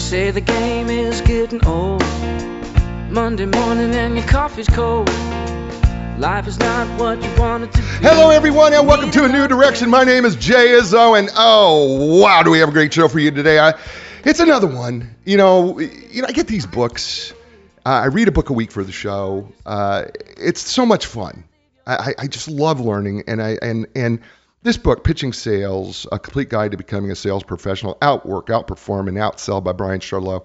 You say the game is getting old, Monday morning and your coffee's cold. Life is not what you want it to be. Hello, everyone, and welcome to A New Direction. My name is Jay Izzo, and oh, wow, do we have a great show for you today. It's another one. You know, I get these books. I read a book a week for the show. It's so much fun. I just love learning, and this book, Pitching Sales, A Complete Guide to Becoming a Sales Professional, Outwork, Outperform, and Outsell by Brian Charleau.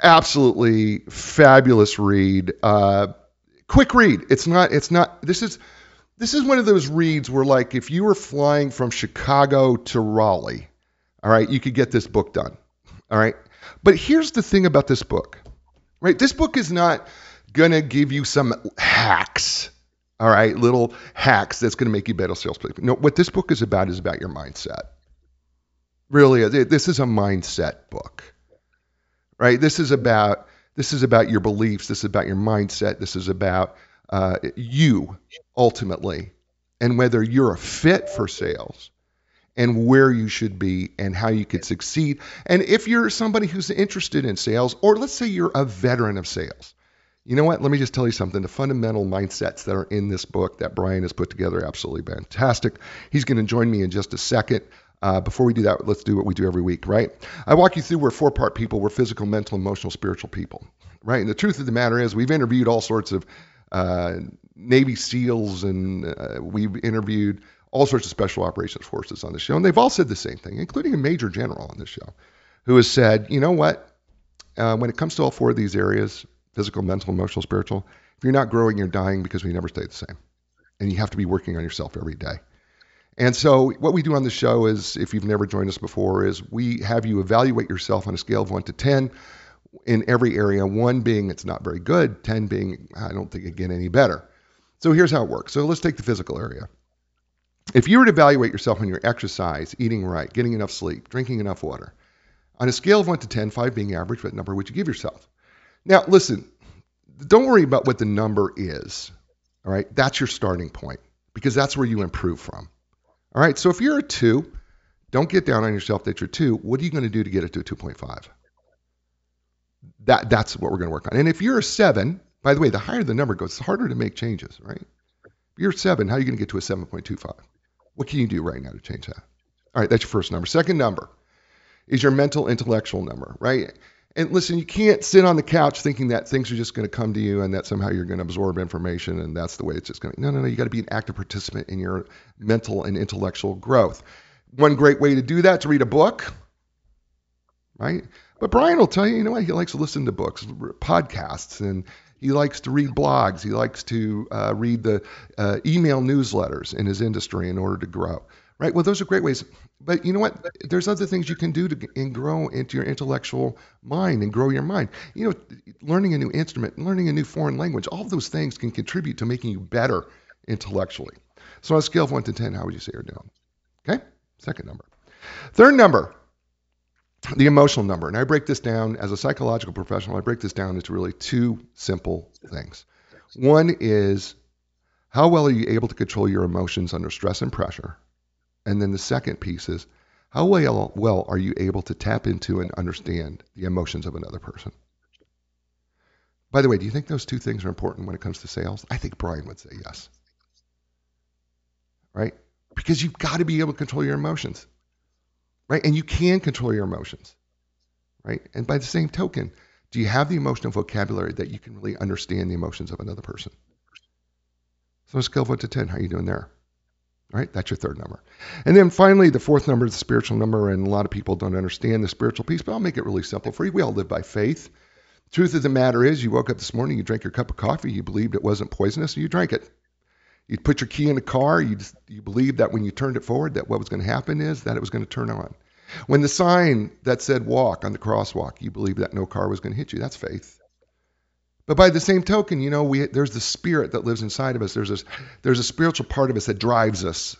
Absolutely fabulous read. Quick read. It's not. This is one of those reads where, like, if you were flying from Chicago to Raleigh, all right, you could get this book done, all right. But here's the thing about this book, right? This book is not gonna give you some hacks, all right, little hacks that's gonna make you better salespeople. No, what this book is about your mindset. Really, this is a mindset book, right? This is about your beliefs. This is about your mindset. This is about you ultimately, and whether you're a fit for sales, and where you should be, and how you could succeed. And if you're somebody who's interested in sales, or let's say you're a veteran of sales, you know what? Let me just tell you something. The fundamental mindsets that are in this book that Brian has put together are absolutely fantastic. He's going to join me in just a second. Before we do that, let's do what we do every week, right? I walk you through we're four-part people. We're physical, mental, emotional, spiritual people, right? And the truth of the matter is we've interviewed all sorts of Navy SEALs, and we've interviewed all sorts of Special Operations Forces on the show, and they've all said the same thing, including a major general on the show who has said, you know what, when it comes to all four of these areas, physical, mental, emotional, spiritual, if you're not growing, you're dying, because we never stay the same, and you have to be working on yourself every day. And so what we do on the show is, if you've never joined us before, is we have you evaluate yourself on a scale of 1 to 10 in every area, 1 being it's not very good, 10 being I don't think it get any better. So here's how it works. So let's take the physical area. If you were to evaluate yourself on your exercise, eating right, getting enough sleep, drinking enough water, on a scale of 1 to 10, 5 being average, what number would you give yourself? Now, listen, don't worry about what the number is, all right? That's your starting point, because that's where you improve from. All right, so if you're a 2, don't get down on yourself that you're 2. What are you going to do to get it to a 2.5? That's what we're going to work on. And if you're a 7, by the way, the higher the number goes, it's harder to make changes, right? If you're a 7, how are you going to get to a 7.25? What can you do right now to change that? All right, that's your first number. Second number is your mental, intellectual number, right? And listen, you can't sit on the couch thinking that things are just going to come to you and that somehow you're going to absorb information and that's the way it's just going to. No. You got to be an active participant in your mental and intellectual growth. One great way to do that is to read a book, right? But Brian will tell you, you know what? He likes to listen to books, podcasts, and he likes to read blogs. He likes to read the email newsletters in his industry in order to grow, right? Well, those are great ways. But you know what? There's other things you can do to grow into your intellectual mind and grow your mind. You know, learning a new instrument, learning a new foreign language, all of those things can contribute to making you better intellectually. So on a scale of 1 to 10, how would you say you're doing? Okay? Second number. Third number, the emotional number. And I break this down as a psychological professional. I break this down into really two simple things. One is, how well are you able to control your emotions under stress and pressure? And then the second piece is, how well are you able to tap into and understand the emotions of another person? By the way, do you think those two things are important when it comes to sales? I think Brian would say yes. Right? Because you've got to be able to control your emotions. Right? And you can control your emotions. Right? And by the same token, do you have the emotional vocabulary that you can really understand the emotions of another person? So on a scale of 1 to 10, how are you doing there? All right, that's your third number. And then finally, the fourth number is the spiritual number, and a lot of people don't understand the spiritual piece, but I'll make it really simple for you. We all live by faith. Truth of the matter is, you woke up this morning, you drank your cup of coffee, you believed it wasn't poisonous, and you drank it. You put your key in the car, you believed that when you turned it forward, that what was going to happen is that it was going to turn on. When the sign that said walk on the crosswalk, you believed that no car was going to hit you. That's faith. But by the same token, you know, there's the spirit that lives inside of us. There's a spiritual part of us that drives us.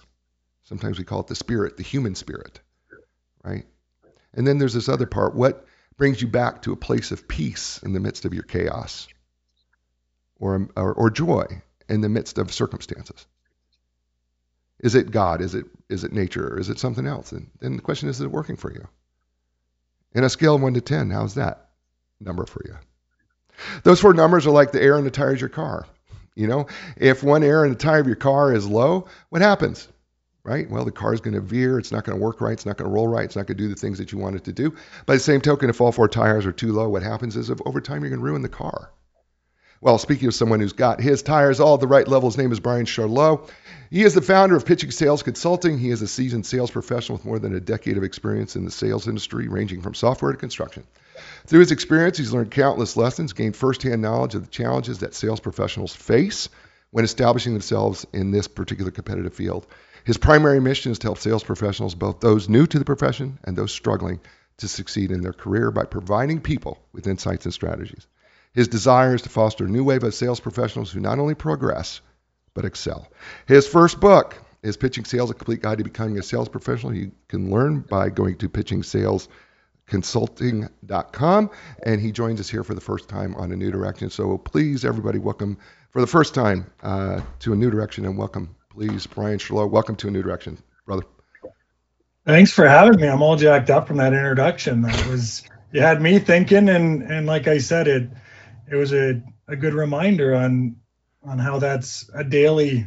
Sometimes we call it the spirit, the human spirit, right? And then there's this other part. What brings you back to a place of peace in the midst of your chaos, or joy in the midst of circumstances? Is it God? Is it nature? Or is it something else? And then the question is it working for you? In a scale of 1 to 10, how's that number for you? Those four numbers are like the air in the tires of your car. You know, if one air in the tire of your car is low, what happens? Right? Well, the car is going to veer. It's not going to work right. It's not going to roll right. It's not going to do the things that you want it to do. By the same token, if all four tires are too low, what happens is over time, you're going to ruin the car. Well, speaking of someone who's got his tires all at the right level, his name is Brian Charleau. He is the founder of Pitching Sales Consulting. He is a seasoned sales professional with more than a decade of experience in the sales industry, ranging from software to construction. Through his experience, he's learned countless lessons, gained firsthand knowledge of the challenges that sales professionals face when establishing themselves in this particular competitive field. His primary mission is to help sales professionals, both those new to the profession and those struggling to succeed in their career, by providing people with insights and strategies. His desire is to foster a new wave of sales professionals who not only progress, but excel. His first book is Pitching Sales, A Complete Guide to Becoming a Sales Professional. You can learn by going to pitchingsalesconsulting.com. And he joins us here for the first time on A New Direction. So please, everybody, welcome for the first time to A New Direction. And welcome, please, Brian Charleau. Welcome to A New Direction, brother. Thanks for having me. I'm all jacked up from that introduction. That was, you had me thinking, and like I said, it was a good reminder on how that's a daily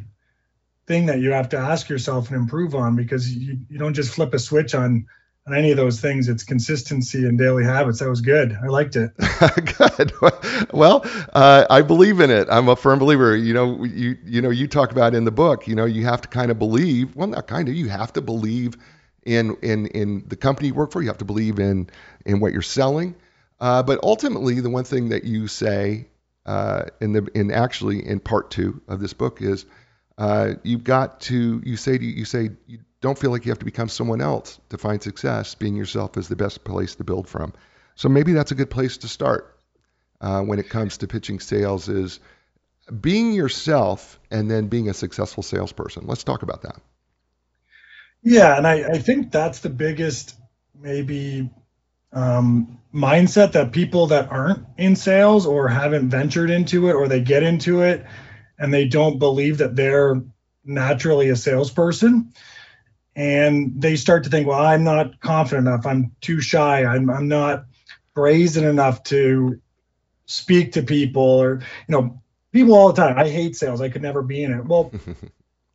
thing that you have to ask yourself and improve on, because you don't just flip a switch on any of those things. It's consistency and daily habits. That was good. I liked it. Good. Well, I believe in it. I'm a firm believer. You know, you talk about in the book, you know, you have to kind of believe, well, not kind of, you have to believe in the company you work for. You have to believe in what you're selling. But ultimately, the one thing that you say in part two of this book is you say you don't feel like you have to become someone else to find success. Being yourself is the best place to build from. So maybe that's a good place to start when it comes to pitching sales, is being yourself and then being a successful salesperson. Let's talk about that. Yeah, and I think that's the biggest maybe mindset that people that aren't in sales or haven't ventured into it, or they get into it and they don't believe that they're naturally a salesperson, and they start to think, well, I'm not confident enough, I'm too shy, I'm not brazen enough to speak to people, or, you know, people all the time, I hate sales, I could never be in it. Well,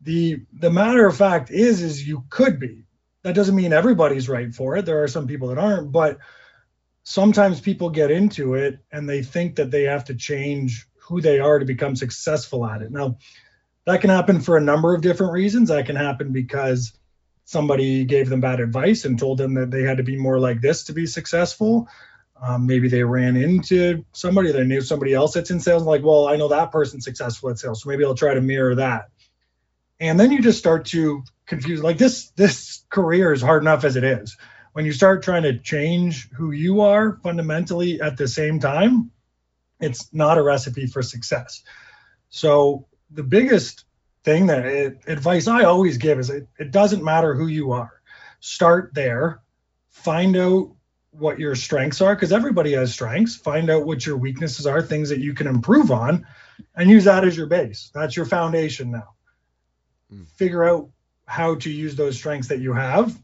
the matter of fact is you could be. That doesn't mean everybody's right for it. There are some people that aren't, but sometimes people get into it and they think that they have to change who they are to become successful at it. Now, that can happen for a number of different reasons. That can happen because somebody gave them bad advice and told them that they had to be more like this to be successful. Maybe they ran into somebody, they knew somebody else that's in sales, and like, well, I know that person's successful at sales, so maybe I'll try to mirror that. And then you just start to confuse, like, this career is hard enough as it is. When you start trying to change who you are fundamentally at the same time, it's not a recipe for success. So the biggest thing that advice I always give is it doesn't matter who you are. Start there, find out what your strengths are, because everybody has strengths. Find out what your weaknesses are, things that you can improve on, and use that as your base. That's your foundation now. Figure out how to use those strengths that you have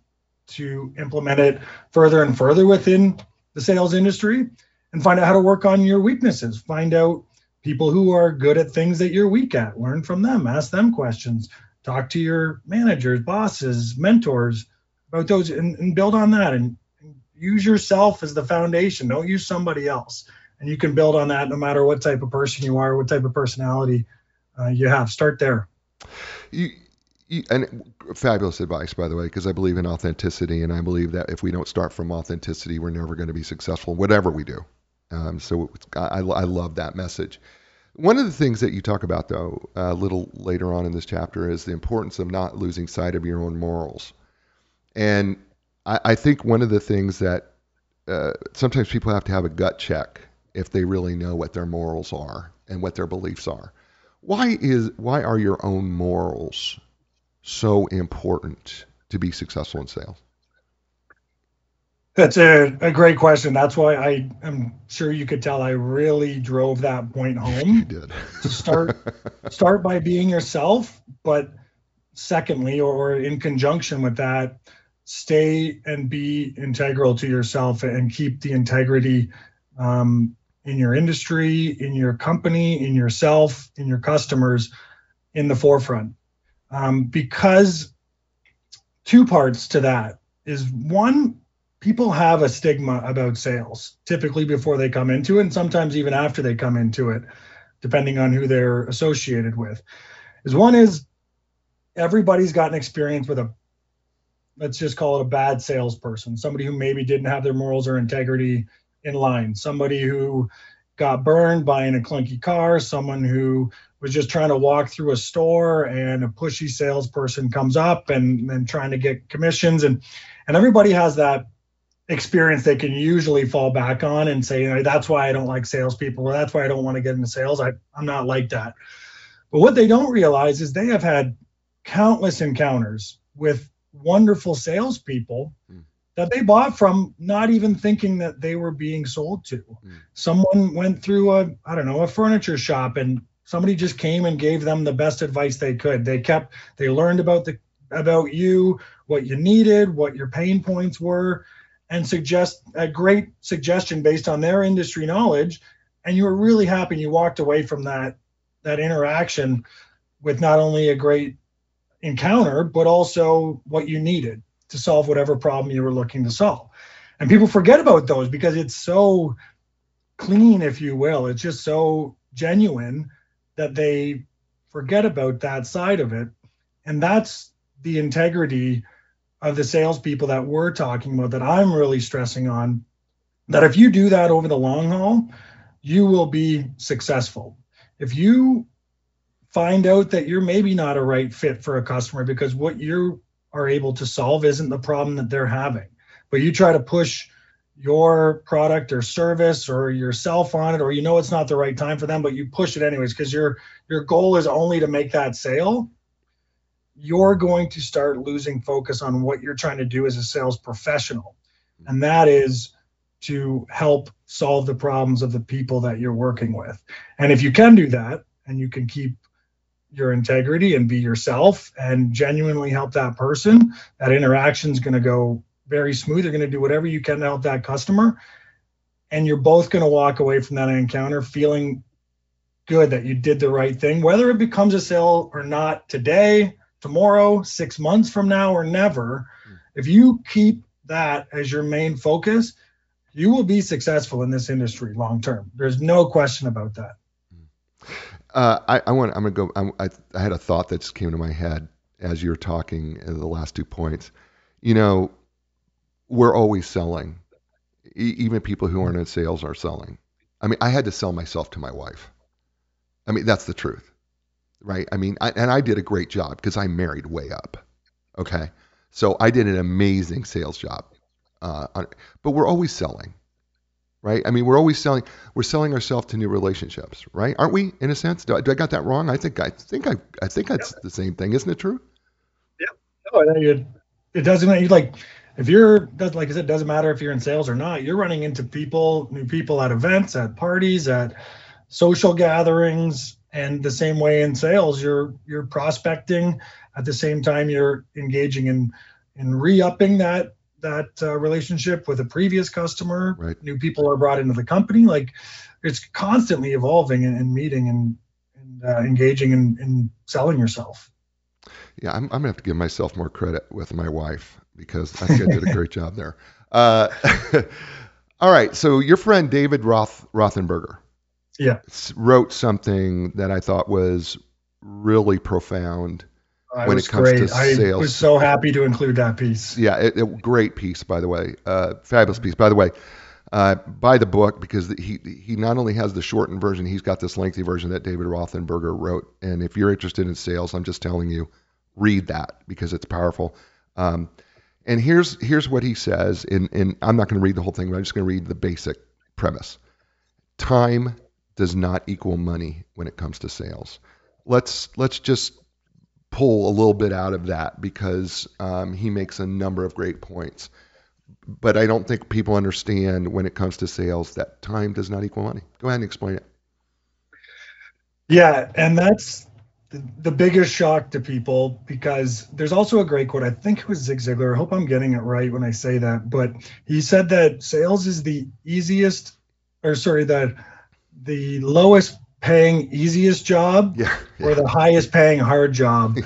to implement it further and further within the sales industry, and find out how to work on your weaknesses. Find out people who are good at things that you're weak at. Learn from them, ask them questions, talk to your managers, bosses, mentors about those, and build on that, and use yourself as the foundation. Don't use somebody else. And you can build on that no matter what type of person you are, what type of personality you have. Start there. And fabulous advice, by the way, because I believe in authenticity, and I believe that if we don't start from authenticity, we're never going to be successful, whatever we do. So I love that message. One of the things that you talk about, though, a little later on in this chapter, is the importance of not losing sight of your own morals. And I think one of the things that sometimes people have to have a gut check if they really know what their morals are and what their beliefs are. Why are your own morals so important to be successful in sales? That's a great question. That's why I'm sure you could tell I really drove that point home. You did. To start by being yourself, but secondly, or in conjunction with that, stay and be integral to yourself and keep the integrity in your industry, in your company, in yourself, in your customers, in the forefront. Because two parts to that is one, people have a stigma about sales, typically before they come into it, and sometimes even after they come into it, depending on who they're associated with. Is one is everybody's got an experience with a, let's just call it a bad salesperson, somebody who maybe didn't have their morals or integrity in line, somebody who got burned buying a clunky car, someone who was just trying to walk through a store and a pushy salesperson comes up and trying to get commissions. And everybody has that experience they can usually fall back on and say, you know, that's why I don't like salespeople, or that's why I don't want to get into sales. I'm not like that. But what they don't realize is they have had countless encounters with wonderful salespeople that they bought from, not even thinking that they were being sold to. Someone went through a furniture shop and somebody just came and gave them the best advice they could. They learned about you, what you needed, what your pain points were, and suggest a great suggestion based on their industry knowledge. And you were really happy. You walked away from that interaction with not only a great encounter, but also what you needed to solve whatever problem you were looking to solve. And people forget about those because it's so clean, if you will. It's just so genuine that they forget about that side of it. And that's the integrity of the salespeople that we're talking about, that I'm really stressing on, that if you do that over the long haul, you will be successful. If you find out that you're maybe not a right fit for a customer because what you are able to solve isn't the problem that they're having, but you try to push your product or service or yourself on it, or you know it's not the right time for them, but you push it anyways because your goal is only to make that sale, you're going to start losing focus on what you're trying to do as a sales professional. And that is to help solve the problems of the people that you're working with. And if you can do that, and you can keep your integrity and be yourself and genuinely help that person, that interaction is going to go very smooth. You're going to do whatever you can to help that customer. And you're both going to walk away from that encounter feeling good that you did the right thing, whether it becomes a sale or not today, tomorrow, 6 months from now, or never. If you keep that as your main focus, you will be successful in this industry long term. There's no question about that. I had a thought that just came to my head as you were talking the last 2 points. You know, we're always selling. Even people who aren't in sales are selling. I mean, I had to sell myself to my wife. I mean, that's the truth, right? I mean, I did a great job because I married way up. Okay. So I did an amazing sales job. But we're always selling. Right? I mean, we're always selling. We're selling ourselves to new relationships, right? Aren't we? In a sense, do I got that wrong? I think that's the same thing, isn't it true? Yeah. No, it doesn't matter. Like I said, it doesn't matter if you're in sales or not. You're running into people, new people at events, at parties, at social gatherings, and the same way in sales, you're prospecting at the same time you're engaging in re-upping that relationship with a previous customer, right. New people are brought into the company. Like, it's constantly evolving and meeting and engaging and selling yourself. Yeah. I'm going to have to give myself more credit with my wife because I think I did a great job there. All right. So your friend, David Rothenberger, yeah, wrote something that I thought was really profound. When it comes to sales. I was so happy to include that piece. Yeah, great piece, by the way. Fabulous piece, by the way. Buy the book because he not only has the shortened version, he's got this lengthy version that David Rothenberger wrote. And if you're interested in sales, I'm just telling you, read that because it's powerful. And here's what he says. And I'm not going to read the whole thing, but I'm just going to read the basic premise. Time does not equal money when it comes to sales. Let's just pull a little bit out of that because he makes a number of great points. But I don't think people understand when it comes to sales that time does not equal money. Go ahead and explain it. Yeah, and that's the biggest shock to people, because there's also a great quote. I think it was Zig Ziglar. I hope I'm getting it right when I say that, but he said that sales is the lowest paying easiest job or the highest paying hard job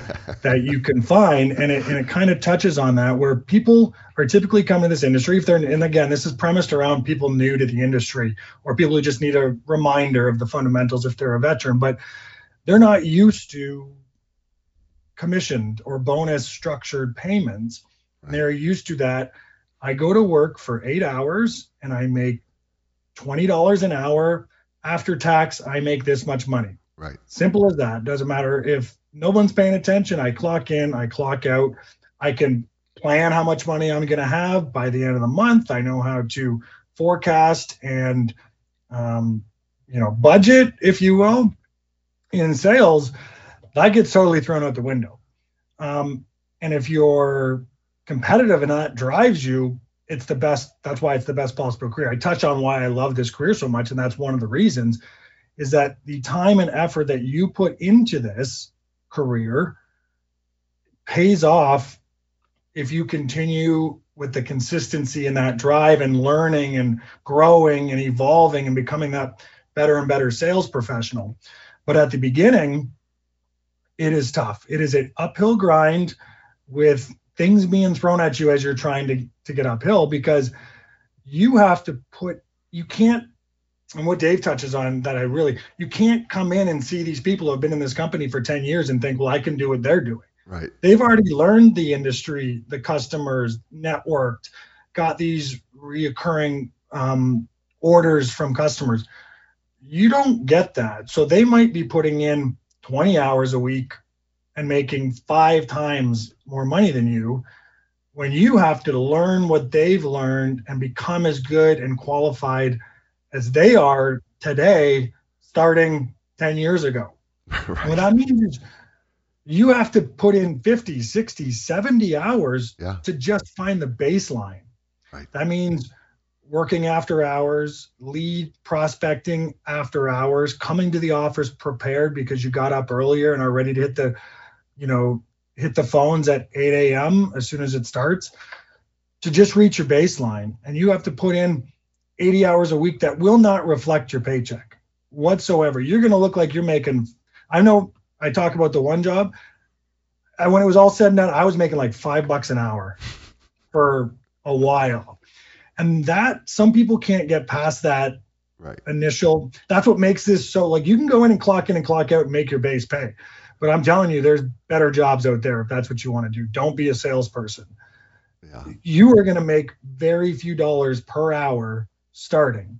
that you can find. And it kind of touches on that, where people are typically coming to this industry if they're, and again, this is premised around people new to the industry or people who just need a reminder of the fundamentals if they're a veteran, but they're not used to commissioned or bonus structured payments. And they're used to that. I go to work for 8 hours and I make $20 an hour. After tax, I make this much money. Right. Simple as that. Doesn't matter if no one's paying attention. I clock in, I clock out. I can plan how much money I'm going to have by the end of the month. I know how to forecast and, budget, if you will. In sales, that gets totally thrown out the window. And if you're competitive and that drives you, it's the best. That's why it's the best possible career. I touch on why I love this career so much, and that's one of the reasons, is that the time and effort that you put into this career pays off if you continue with the consistency and that drive and learning and growing and evolving and becoming that better and better sales professional. But at the beginning, it is tough. It is an uphill grind with things being thrown at you as you're trying to get uphill, because you have to and what Dave touches on that you can't come in and see these people who have been in this company for 10 years and think, well, I can do what they're doing. Right. They've already learned the industry, the customers, networked, got these reoccurring orders from customers. You don't get that. So they might be putting in 20 hours a week and making 5 times more money than you, when you have to learn what they've learned and become as good and qualified as they are today, starting 10 years ago. Right. What I mean is you have to put in 50, 60, 70 hours to just find the baseline. Right. That means working after hours, lead prospecting after hours, coming to the office prepared because you got up earlier and are ready to hit the phones at 8 a.m. as soon as it starts to just reach your baseline. And you have to put in 80 hours a week that will not reflect your paycheck whatsoever. You're going to look like you're making, I know I talk about the one job, and when it was all said and done, I was making like $5 an hour for a while. And that, some people can't get past that initial, that's what makes this so, like, you can go in and clock out and make your base pay. But I'm telling you, there's better jobs out there if that's what you want to do. Don't be a salesperson. Yeah. You are going to make very few dollars per hour starting.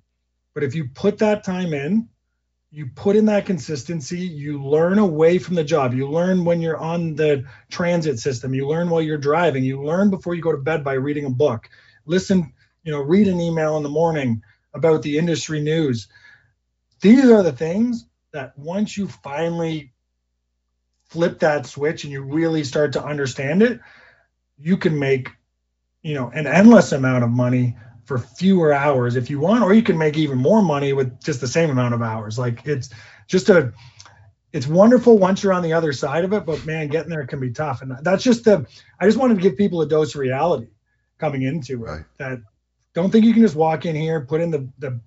But if you put that time in, you put in that consistency, you learn away from the job. You learn when you're on the transit system. You learn while you're driving. You learn before you go to bed by reading a book. Read an email in the morning about the industry news. These are the things that once you finally flip that switch and you really start to understand it, you can make, an endless amount of money for fewer hours if you want, or you can make even more money with just the same amount of hours. Like, it's wonderful once you're on the other side of it, but man, getting there can be tough. And that's I just wanted to give people a dose of reality coming into it. Right. That don't think you can just walk in here, put in the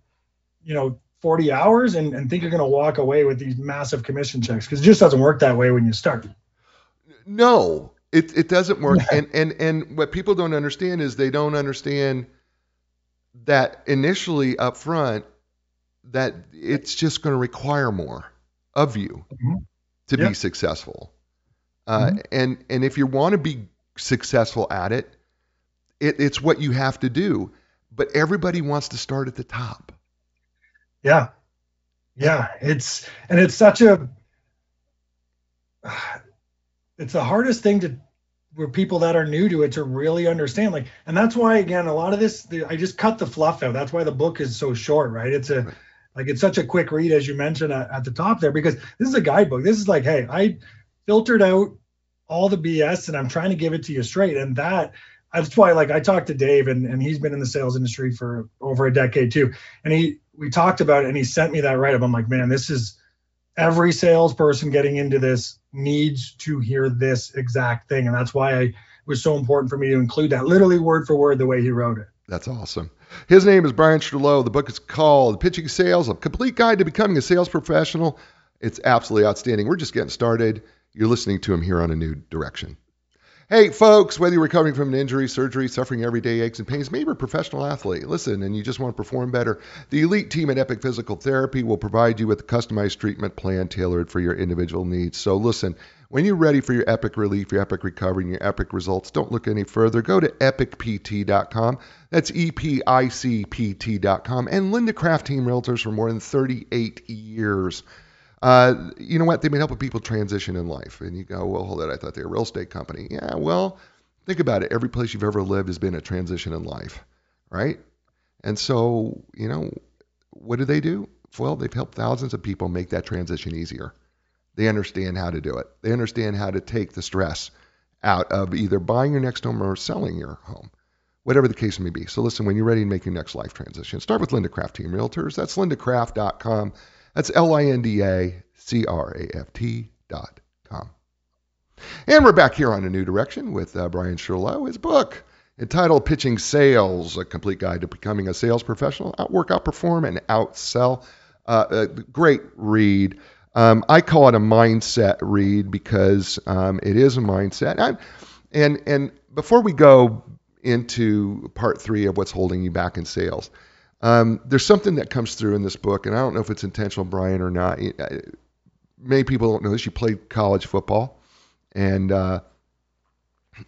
40 hours and think you're going to walk away with these massive commission checks, because it just doesn't work that way when you start. No, it doesn't work. And what people don't understand is they don't understand that initially up front that it's just going to require more of you to be successful. And if you want to be successful at it, it's what you have to do, but everybody wants to start at the top. Yeah. Yeah. It's the hardest thing where people that are new to it to really understand. Like, and that's why, again, a lot of this, I just cut the fluff out. That's why the book is so short, right? It's such a quick read, as you mentioned at the top there, because this is a guidebook. This is like, hey, I filtered out all the BS and I'm trying to give it to you straight. And that's why, like, I talked to Dave and he's been in the sales industry for over a decade too. And we talked about it and he sent me that write-up. I'm like, man, every salesperson getting into this needs to hear this exact thing. And that's why it was so important for me to include that literally word for word the way he wrote it. That's awesome. His name is Brian Charleau. The book is called Pitching Sales, A Complete Guide to Becoming a Sales Professional. It's absolutely outstanding. We're just getting started. You're listening to him here on A New Direction. Hey, folks, whether you're recovering from an injury, surgery, suffering everyday aches and pains, maybe you're a professional athlete, listen, and you just want to perform better, the elite team at Epic Physical Therapy will provide you with a customized treatment plan tailored for your individual needs. So listen, when you're ready for your epic relief, your epic recovery, and your epic results, don't look any further. Go to epicpt.com. That's EPICPT.com. And Linda Craft Team Realtors for more than 38 years. You know what? They've been helping people transition in life. And you go, well, hold on, I thought they were a real estate company. Yeah, well, think about it. Every place you've ever lived has been a transition in life, right? And so, you know, what do? Well, they've helped thousands of people make that transition easier. They understand how to do it. They understand how to take the stress out of either buying your next home or selling your home, whatever the case may be. So listen, when you're ready to make your next life transition, start with Linda Craft Team Realtors. That's lindacraft.com. That's LINDACRAFT.com. And we're back here on A New Direction with Brian Charleau. His book, entitled Pitching Sales, A Complete Guide to Becoming a Sales Professional, Outwork, Outperform, and Outsell. A great read. I call it a mindset read because it is a mindset. And before we go into part three of what's holding you back in sales, there's something that comes through in this book, and I don't know if it's intentional, Brian, or not. Many people don't know this. You played college football and at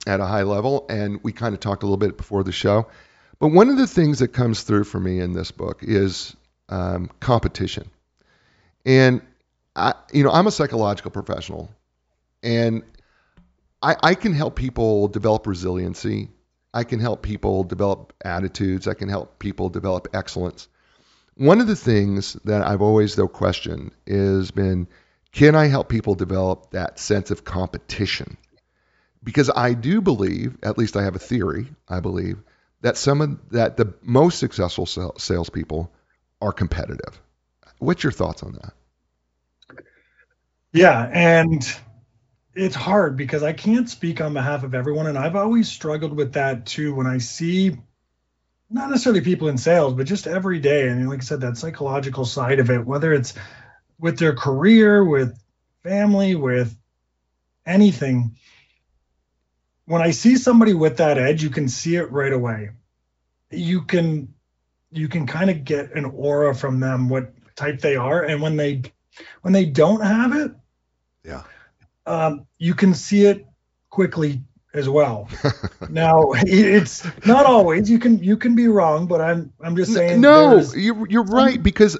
a high level, and we kind of talked a little bit before the show. But one of the things that comes through for me in this book is competition. And, I'm a psychological professional, and I can help people develop resiliency. I can help people develop attitudes. I can help people develop excellence. One of the things that I've always, though, questioned has been, can I help people develop that sense of competition? Because I do believe, at least I have a theory, I believe, that the most successful salespeople are competitive. What's your thoughts on that? Yeah, and it's hard because I can't speak on behalf of everyone. And I've always struggled with that too. When I see not necessarily people in sales, but just every day. And like I said, that psychological side of it, whether it's with their career, with family, with anything. When I see somebody with that edge, you can see it right away. You can kind of get an aura from them, what type they are. And when they don't have it, yeah. You can see it quickly as well. Now, it's not always. You can be wrong, but I'm just saying. No, you're right, because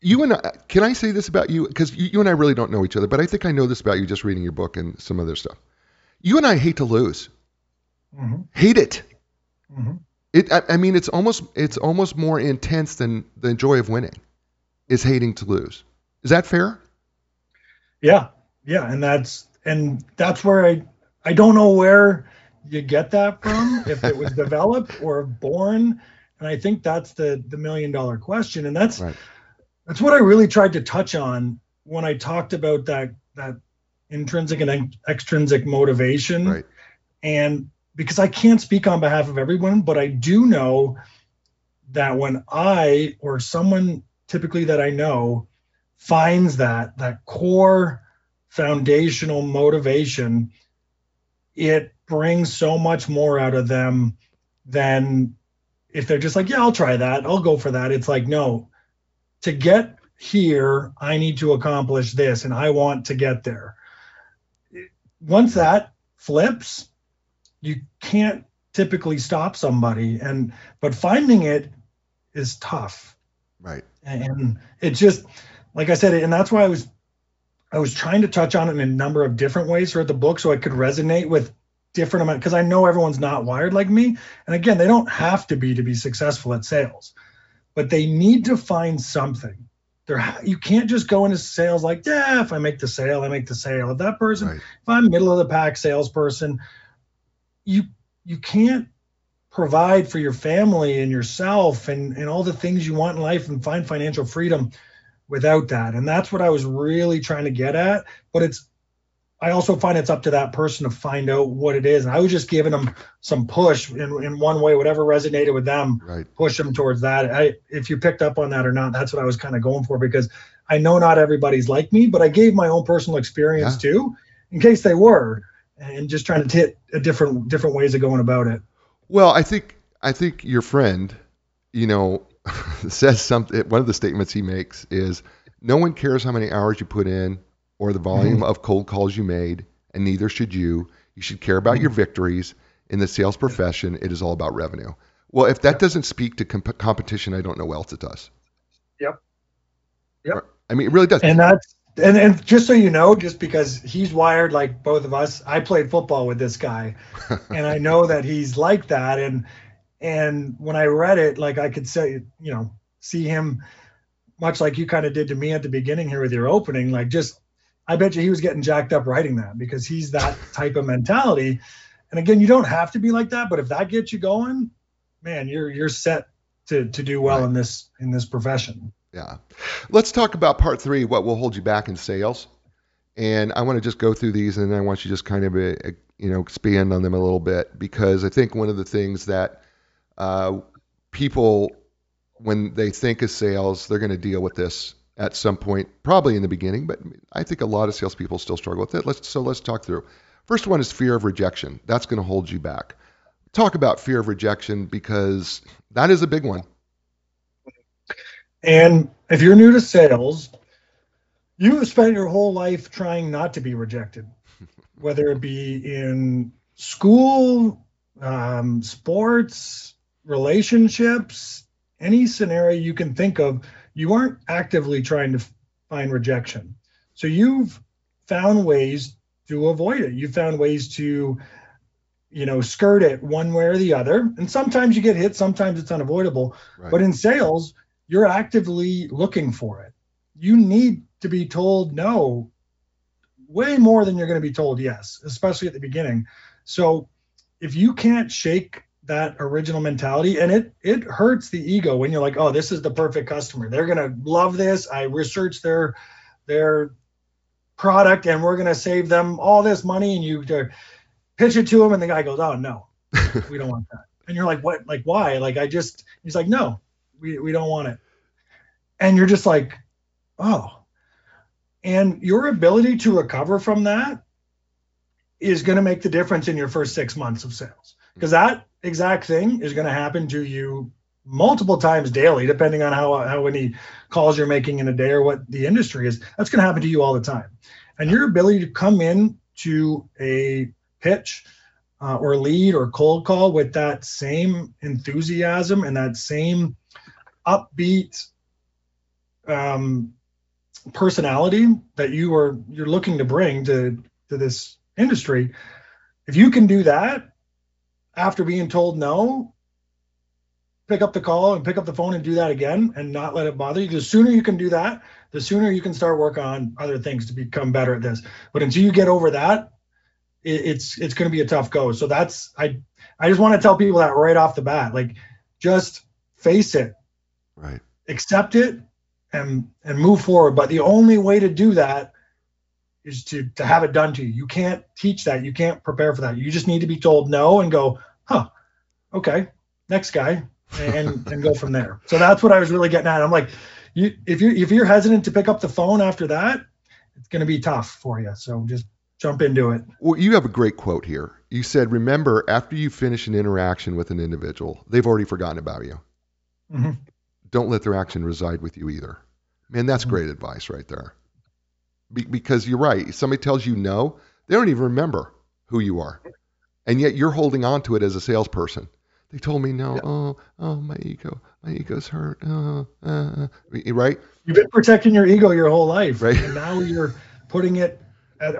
you and I, can I say this about you? Because you and I really don't know each other, but I think I know this about you just reading your book and some other stuff. You and I hate to lose. Mm-hmm. Hate it. Mm-hmm. It's almost more intense than the joy of winning is hating to lose. Is that fair? Yeah. Yeah, and that's where I don't know where you get that from, if it was developed or born. And I think that's the $1 million question. And that's right. That's what I really tried to touch on when I talked about that intrinsic and extrinsic motivation. Right. And because I can't speak on behalf of everyone, but I do know that when I or someone typically that I know finds that core foundational motivation, it brings so much more out of them than if they're just like, yeah, I'll try that, I'll go for that. It's like, no, to get here, I need to accomplish this and I want to get there. Once that flips, you can't typically stop somebody, but finding it is tough. Right. And it just, like I said, and that's why I was trying to touch on it in a number of different ways throughout the book so I could resonate with different amount, because I know everyone's not wired like me. And again, they don't have to be successful at sales, but they need to find something. You can't just go into sales like, yeah, if I make the sale, I make the sale. If that person, right. If I'm middle of the pack salesperson, you can't provide for your family and yourself and all the things you want in life and find financial freedom without that. And that's what I was really trying to get at. But it's, I also find it's up to that person to find out what it is. And I was just giving them some push in one way, whatever resonated with them, right, push them towards that. If you picked up on that or not, that's what I was kind of going for, because I know not everybody's like me, but I gave my own personal experience too, in case they were, and just trying to hit a different ways of going about it. Well, I think your friend, you know, says something. One of the statements he makes is, no one cares how many hours you put in or the volume of cold calls you made, and neither should you. You should care about your victories. In the sales profession, it is all about revenue. Well, if that doesn't speak to competition, I don't know what else it does. Yep. I mean, it really does. And that's, and just so you know, just because he's wired like both of us, I played football with this guy, and I know that he's like that. And when I read it, like I could say, you know, see him much like you kind of did to me at the beginning here with your opening, like just, I bet you he was getting jacked up writing that, because he's that type of mentality. And again, you don't have to be like that, but if that gets you going, man, you're set to do well in this profession. Yeah. Let's talk about part three, what will hold you back in sales. And I want to just go through these, and then I want you to just kind of, you know, expand on them a little bit, because I think one of the things that people, when they think of sales, they're going to deal with this at some point, probably in the beginning, but I think a lot of salespeople still struggle with it. So let's talk through. First one is fear of rejection. That's going to hold you back. Talk about fear of rejection, because that is a big one. And if you're new to sales, you have spent your whole life trying not to be rejected, whether it be in school, sports, relationships, any scenario you can think of. You aren't actively trying to find rejection. So you've found ways to avoid it. You've found ways to, you know, skirt it one way or the other. And sometimes you get hit, sometimes it's unavoidable. Right. But in sales, you're actively looking for it. You need to be told no way more than you're going to be told yes, especially at the beginning. So if you can't shake that original mentality, and it hurts the ego when you're like, oh, this is the perfect customer. They're going to love this. I researched their product, and we're going to save them all this money. And you pitch it to them, and the guy goes, oh, no, we don't want that. And you're like, what? Like, why? Like, he's like, no. We don't want it. And you're just like, oh. And your ability to recover from that is going to make the difference in your first 6 months of sales, because that exact thing is going to happen to you multiple times daily, depending on how many calls you're making in a day or what the industry is. That's going to happen to you all the time. And your ability to come in to a pitch or lead or cold call with that same enthusiasm and that same upbeat personality that you're looking to bring to this industry. If you can do that after being told no, pick up the call and pick up the phone and do that again and not let it bother you. The sooner you can do that, the sooner you can start working on other things to become better at this. But until you get over that, it's going to be a tough go. So that's, I just want to tell people that right off the bat, like just face it. Right. Accept it and move forward. But the only way to do that is to have it done to you. You can't teach that. You can't prepare for that. You just need to be told no and go, huh, okay, next guy, and go from there. So that's what I was really getting at. I'm like, if you're hesitant to pick up the phone after that, it's going to be tough for you. So just jump into it. Well, you have a great quote here. You said, remember, after you finish an interaction with an individual, they've already forgotten about you. Mm-hmm. Don't let their action reside with you either. Man, that's great advice right there. Because you're right. If somebody tells you no, they don't even remember who you are. And yet you're holding on to it as a salesperson. They told me no. Yeah. Oh, my ego's hurt. Right? You've been protecting your ego your whole life. Right. And now you're putting it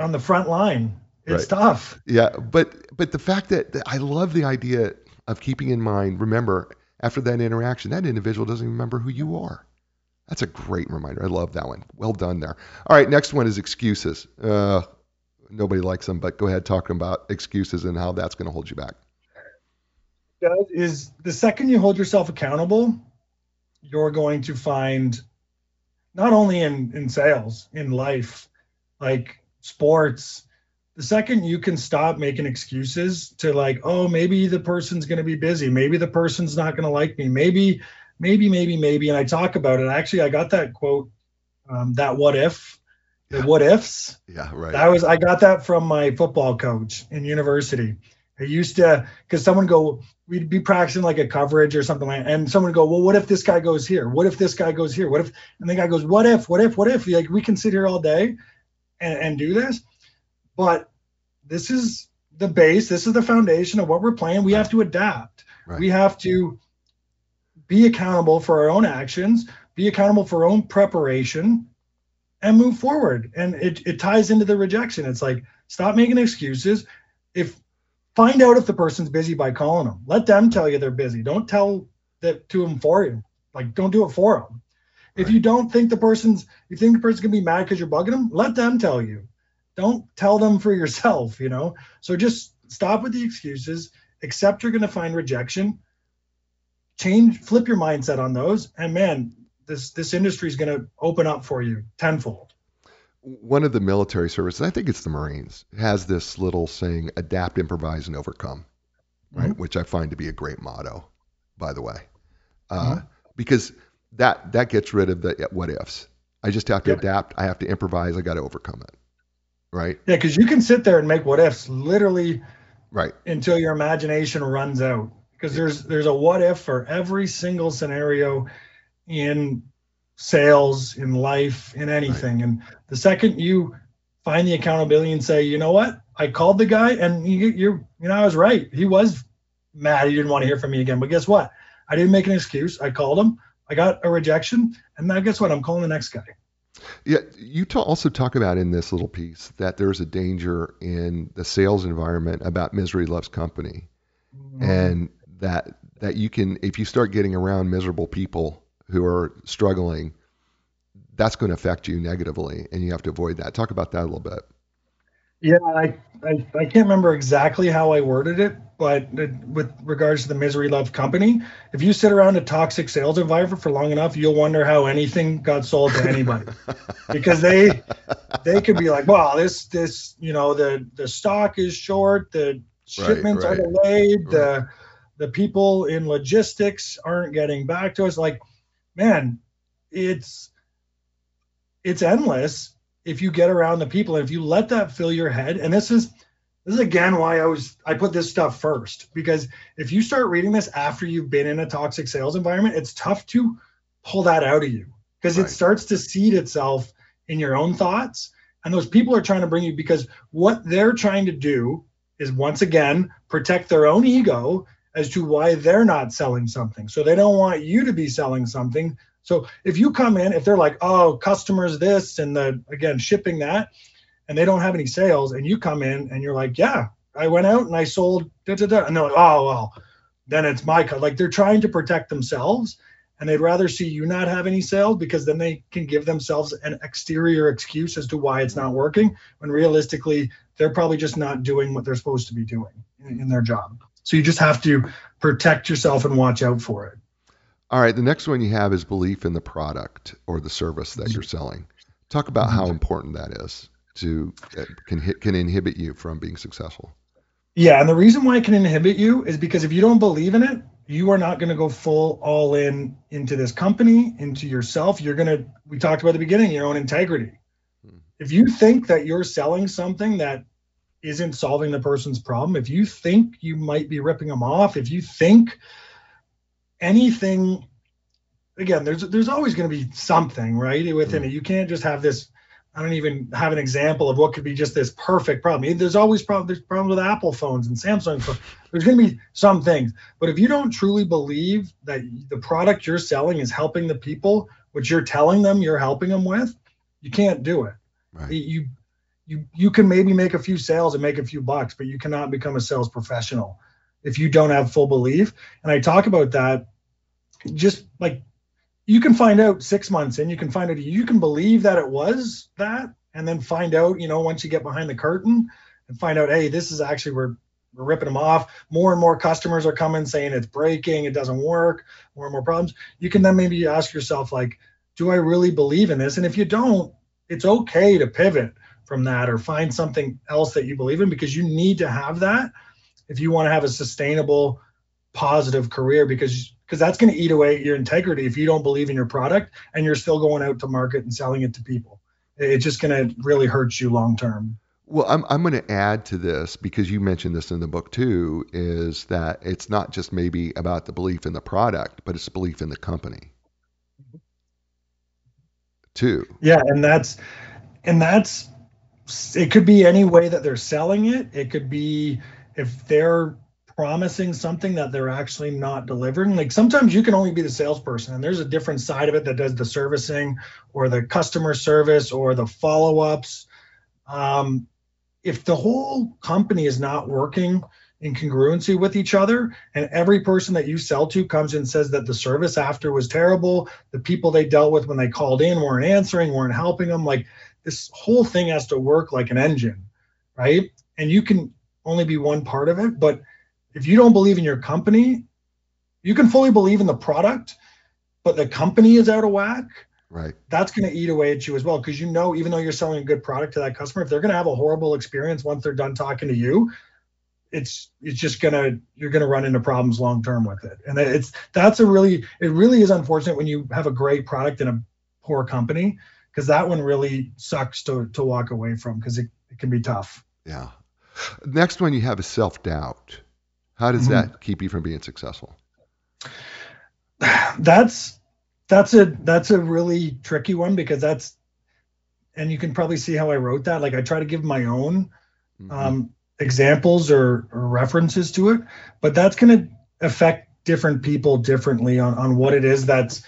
on the front line. It's tough. Yeah. But the fact that I love the idea of keeping in mind, remember, after that interaction, that individual doesn't even remember who you are. That's a great reminder. I love that one. Well done there. All right, next one is excuses. Nobody likes them, but go ahead, talking about excuses and how that's going to hold you back. That is, the second you hold yourself accountable, you're going to find not only in sales, in life, like sports. The second you can stop making excuses to like, oh, maybe the person's going to be busy. Maybe the person's not going to like me. Maybe. And I talk about it. Actually, I got that quote, that what if, the what ifs. Yeah, right. I got that from my football coach in university. I used to, because someone go, we'd be practicing like a coverage or something like that, and someone would go, well, what if this guy goes here? What if this guy goes here? What if, and the guy goes, what if? Like, we can sit here all day and do this. But this is the base. This is the foundation of what we're playing. We have to adapt. Right. We have to be accountable for our own actions, be accountable for our own preparation, and move forward. And it ties into the rejection. It's like, stop making excuses. Find out if the person's busy by calling them. Let them tell you they're busy. Don't tell that to them for you. Like, don't do it for them. Right. If you don't think the person's gonna be mad because you're bugging them, let them tell you. Don't tell them for yourself, you know? So just stop with the excuses, accept you're gonna find rejection, flip your mindset on those. And man, this industry is gonna open up for you tenfold. One of the military services, I think it's the Marines, has this little saying, adapt, improvise, and overcome, right? Mm-hmm. Which I find to be a great motto, by the way, mm-hmm. because that gets rid of the what ifs. I just have to adapt. I have to improvise. I got to overcome it, right? Yeah, because you can sit there and make what ifs literally right until your imagination runs out, because there's a what if for every single scenario in sales, in life, in anything. Right. And the second you find the accountability and say, you know what, I called the guy and you know, I was right. He was mad. He didn't want to hear from me again, but guess what? I didn't make an excuse. I called him. I got a rejection. And now guess what? I'm calling the next guy. Yeah. You also talk about in this little piece that there's a danger in the sales environment about misery loves company. Mm-hmm. And that you can, if you start getting around miserable people who are struggling, that's going to affect you negatively, and you have to avoid that. Talk about that a little bit. Yeah, I can't remember exactly how I worded it, but with regards to the misery loves company, if you sit around a toxic sales environment for long enough, you'll wonder how anything got sold to anybody, because they could be like, well, this you know, the stock is short, the shipments are delayed, right. The people in logistics aren't getting back to us, like. Man, it's endless if you get around the people and if you let that fill your head. And this is again why I put this stuff first, because if you start reading this after you've been in a toxic sales environment, it's tough to pull that out of you, because It starts to seed itself in your own thoughts. And those people are trying to bring you, because what they're trying to do is, once again, protect their own ego as to why they're not selling something. So they don't want you to be selling something. So if you come in, if they're like, oh, customers this and again, shipping that, and they don't have any sales, and you come in and you're like, yeah, I went out and I sold da-da-da. And they're like, oh, well, then it's my cut. Like, they're trying to protect themselves, and they'd rather see you not have any sales, because then they can give themselves an exterior excuse as to why it's not working, when realistically, they're probably just not doing what they're supposed to be doing in their job. So you just have to protect yourself and watch out for it. All right. The next one you have is belief in the product or the service that you're selling. Talk about how important that is can inhibit you from being successful. Yeah. And the reason why it can inhibit you is because if you don't believe in it, you are not going to go full all in into this company, into yourself. We talked about at the beginning, your own integrity. Hmm. If you think that you're selling something that isn't solving the person's problem, if you think you might be ripping them off, if you think anything, again, there's always going to be something right within it. You can't just have this. I don't even have an example of what could be just this perfect problem. There's always there's problems with Apple phones and Samsung phones. There's going to be some things, but if you don't truly believe that the product you're selling is helping the people, which you're telling them you're helping them with, you can't do it. Right. You can maybe make a few sales and make a few bucks, but you cannot become a sales professional if you don't have full belief. And I talk about that, just like, you can find out 6 months in, you can believe that it was that, and then find out, you know, once you get behind the curtain and find out, hey, this is actually, we're ripping them off. More and more customers are coming saying it's breaking, it doesn't work, more and more problems. You can then maybe ask yourself, like, do I really believe in this? And if you don't, it's okay to pivot from that or find something else that you believe in, because you need to have that if you want to have a sustainable, positive career, because that's going to eat away at your integrity if you don't believe in your product and you're still going out to market and selling it to people. It's just going to really hurt you long term. Well, I'm going to add to this, because you mentioned this in the book too, is that it's not just maybe about the belief in the product, but it's belief in the company too. Yeah, and that's it could be any way that they're selling it. It could be if they're promising something that they're actually not delivering. Like sometimes you can only be the salesperson, and there's a different side of it that does the servicing or the customer service or the follow-ups. If the whole company is not working in congruency with each other, and every person that you sell to comes and says that the service after was terrible, the people they dealt with when they called in weren't answering, weren't helping them, like this whole thing has to work like an engine, right? And you can only be one part of it, but if you don't believe in your company, you can fully believe in the product, but the company is out of whack. Right. That's going to eat away at you as well, because you know, even though you're selling a good product to that customer, if they're going to have a horrible experience once they're done talking to you, it's just you're going to run into problems long term with it. And it really is unfortunate when you have a great product in a poor company, because that one really sucks to walk away from, because it can be tough. Yeah. Next one you have is self-doubt. How does that keep you from being successful? That's a really tricky one, because and you can probably see how I wrote that. Like I try to give my own examples or references to it, but that's going to affect different people differently on what it is that's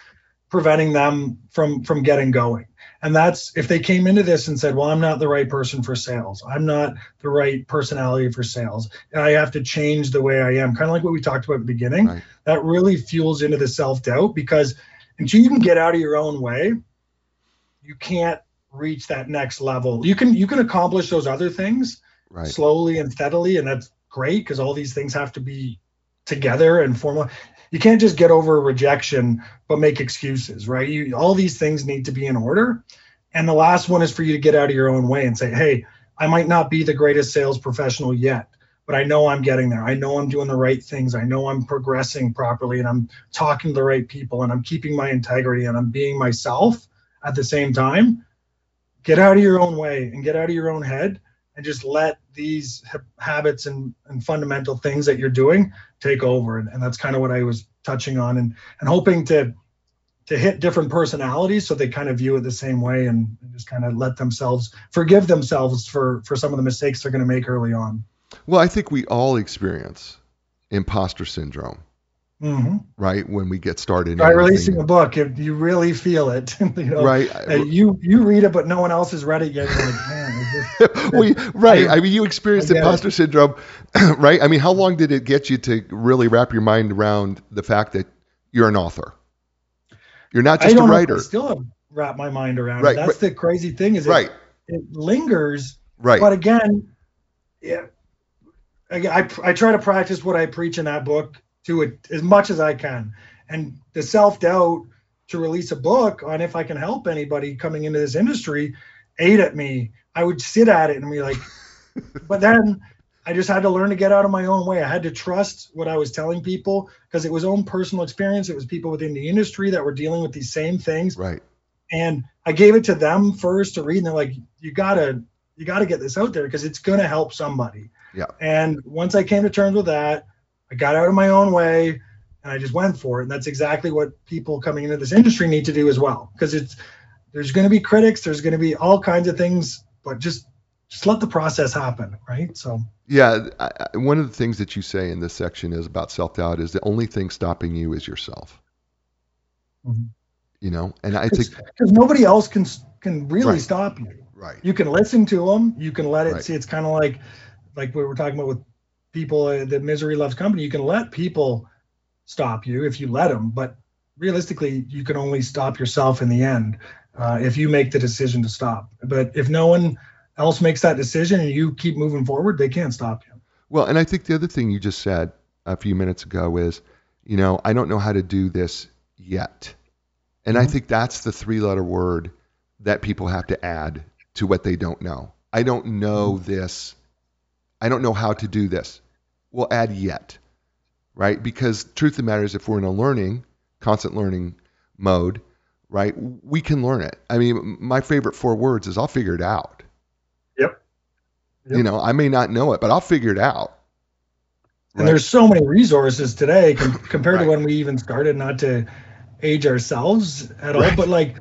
preventing them from getting going. And that's if they came into this and said, well, I'm not the right person for sales. I'm not the right personality for sales. I have to change the way I am. Kind of like what we talked about at the beginning. Right. That really fuels into the self-doubt, because until you can get out of your own way, you can't reach that next level. You can accomplish those other things slowly and steadily, and that's great, because all these things have to be together and formal. You can't just get over rejection but make excuses, right? All these things need to be in order. And the last one is for you to get out of your own way and say, hey, I might not be the greatest sales professional yet, but I know I'm getting there. I know I'm doing the right things. I know I'm progressing properly, and I'm talking to the right people, and I'm keeping my integrity, and I'm being myself at the same time. Get out of your own way and get out of your own head, and just let these habits and fundamental things that you're doing take over. And that's kind of what I was touching on and hoping to hit different personalities so they kind of view it the same way, and just kind of let themselves forgive themselves for some of the mistakes they're going to make early on. Well, I think we all experience imposter syndrome, right? When we get started. By releasing a book, if you really feel it. Right. You read it, but no one else has read it yet. You're like, man. I mean, you experienced imposter syndrome, right? I mean, how long did it get you to really wrap your mind around the fact that you're an author? You're not just a writer. I still haven't wrapped my mind around it. That's the crazy thing is it lingers. Right. But again, I try to practice what I preach in that book to it as much as I can. And the self-doubt to release a book on if I can help anybody coming into this industry ate at me. I would sit at it and be like, but then I just had to learn to get out of my own way. I had to trust what I was telling people, because it was own personal experience. It was people within the industry that were dealing with these same things. Right. And I gave it to them first to read, and they're like, you gotta get this out there, because it's gonna help somebody. Yeah. And once I came to terms with that, I got out of my own way and I just went for it. And that's exactly what people coming into this industry need to do as well. Because there's gonna be critics, there's gonna be all kinds of things, but just let the process happen, right? So yeah, one of the things that you say in this section is about self-doubt is the only thing stopping you is yourself. Mm-hmm. You know, and I think because nobody else can really stop you. Right. You can listen to them. You can let it see. It's kind of like we were talking about with people that misery loves company. You can let people stop you if you let them, but realistically, you can only stop yourself in the end. If you make the decision to stop. But if no one else makes that decision and you keep moving forward, they can't stop you. Well, and I think the other thing you just said a few minutes ago is, I don't know how to do this yet. And I think that's the three-letter word that people have to add to what they don't know. I don't know this. I don't know how to do this. We'll add yet, right? Because truth of the matter is, if we're in a learning, constant learning mode, right, we can learn it. I mean, my favorite four words is I'll figure it out. Yep. You know, I may not know it, but I'll figure it out. And there's so many resources today compared to when we even started, not to age ourselves at all, but like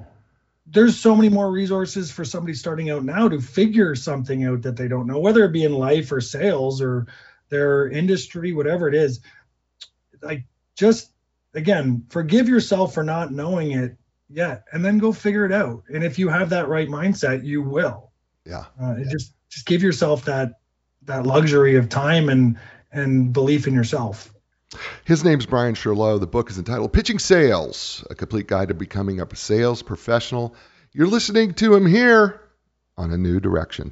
there's so many more resources for somebody starting out now to figure something out that they don't know, whether it be in life or sales or their industry, whatever it is. Like, just again, forgive yourself for not knowing it yet, and then go figure it out. And if you have that right mindset, you will. Just give yourself that luxury of time and belief in yourself. His name's Brian Charleau. The book is entitled Pitching Sales, A Complete Guide to Becoming a Sales Professional. You're listening to him here on A New Direction.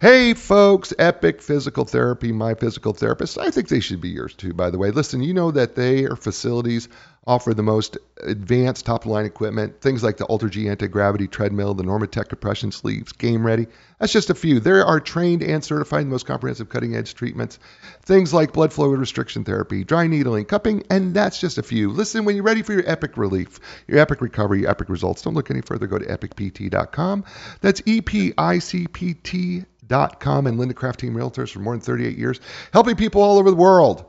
Hey, folks, Epic Physical Therapy, my physical therapist. I think they should be yours, too, by the way. Listen, you know that their facilities offer the most advanced top-line equipment, things like the Alter-G anti-gravity treadmill, the Normatech compression sleeves, Game Ready. That's just a few. They are trained and certified in the most comprehensive cutting-edge treatments, things like blood flow restriction therapy, dry needling, cupping, and that's just a few. Listen, when you're ready for your epic relief, your epic recovery, your epic results, don't look any further. Go to epicpt.com. That's EPICPT.com, and Linda Craft Team Realtors for more than 38 years, helping people all over the world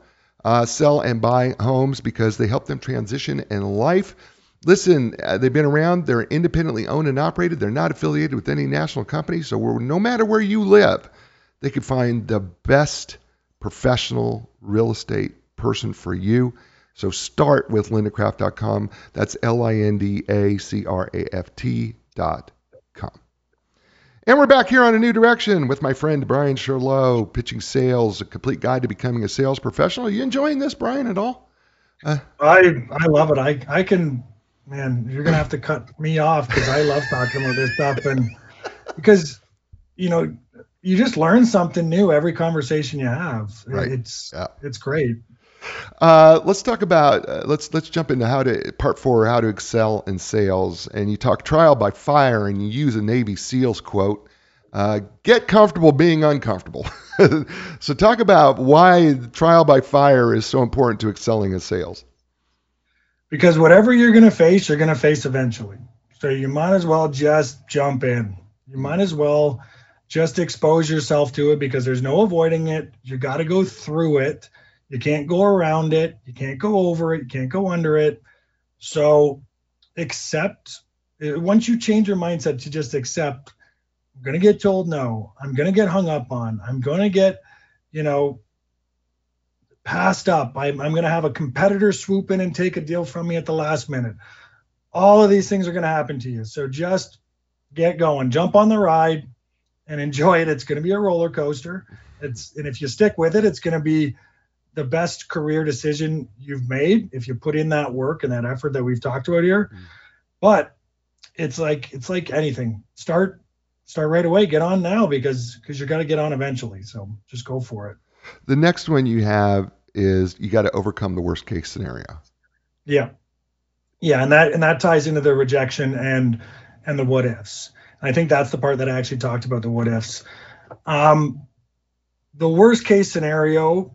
sell and buy homes because they help them transition in life. Listen, they've been around. They're independently owned and operated. They're not affiliated with any national company. So no matter where you live, they can find the best professional real estate person for you. So start with lindacraft.com. That's LINDACRAFT.com. And we're back here on A New Direction with my friend Brian Charleau, Pitching Sales, A Complete Guide to Becoming a Sales Professional. Are you enjoying this, Brian, at all? I love it. I can, man, you're going to have to cut me off because I love talking about this stuff. And because, you know, you just learn something new every conversation you have. Right. It's great. Let's talk about, let's jump into part 4, how to excel in sales. And you talk trial by fire and you use a Navy SEALs quote, get comfortable being uncomfortable. So talk about why trial by fire is so important to excelling in sales. Because whatever you're going to face eventually. So you might as well just jump in. You might as well just expose yourself to it because there's no avoiding it. You got to go through it. You can't go around it. You can't go over it. You can't go under it. So accept. Once you change your mindset to just accept, I'm going to get told no. I'm going to get hung up on. I'm going to get, passed up. I'm going to have a competitor swoop in and take a deal from me at the last minute. All of these things are going to happen to you. So just get going. Jump on the ride and enjoy it. It's going to be a roller coaster. And if you stick with it, it's going to be the best career decision you've made if you put in that work and that effort that we've talked about here. But it's like anything. Start right away. Get on now because you're going to get on eventually. So just go for it. The next one you have is you got to overcome the worst case scenario. Yeah, and that ties into the rejection and the what ifs. I think that's the part that I actually talked about, the what ifs. The worst case scenario.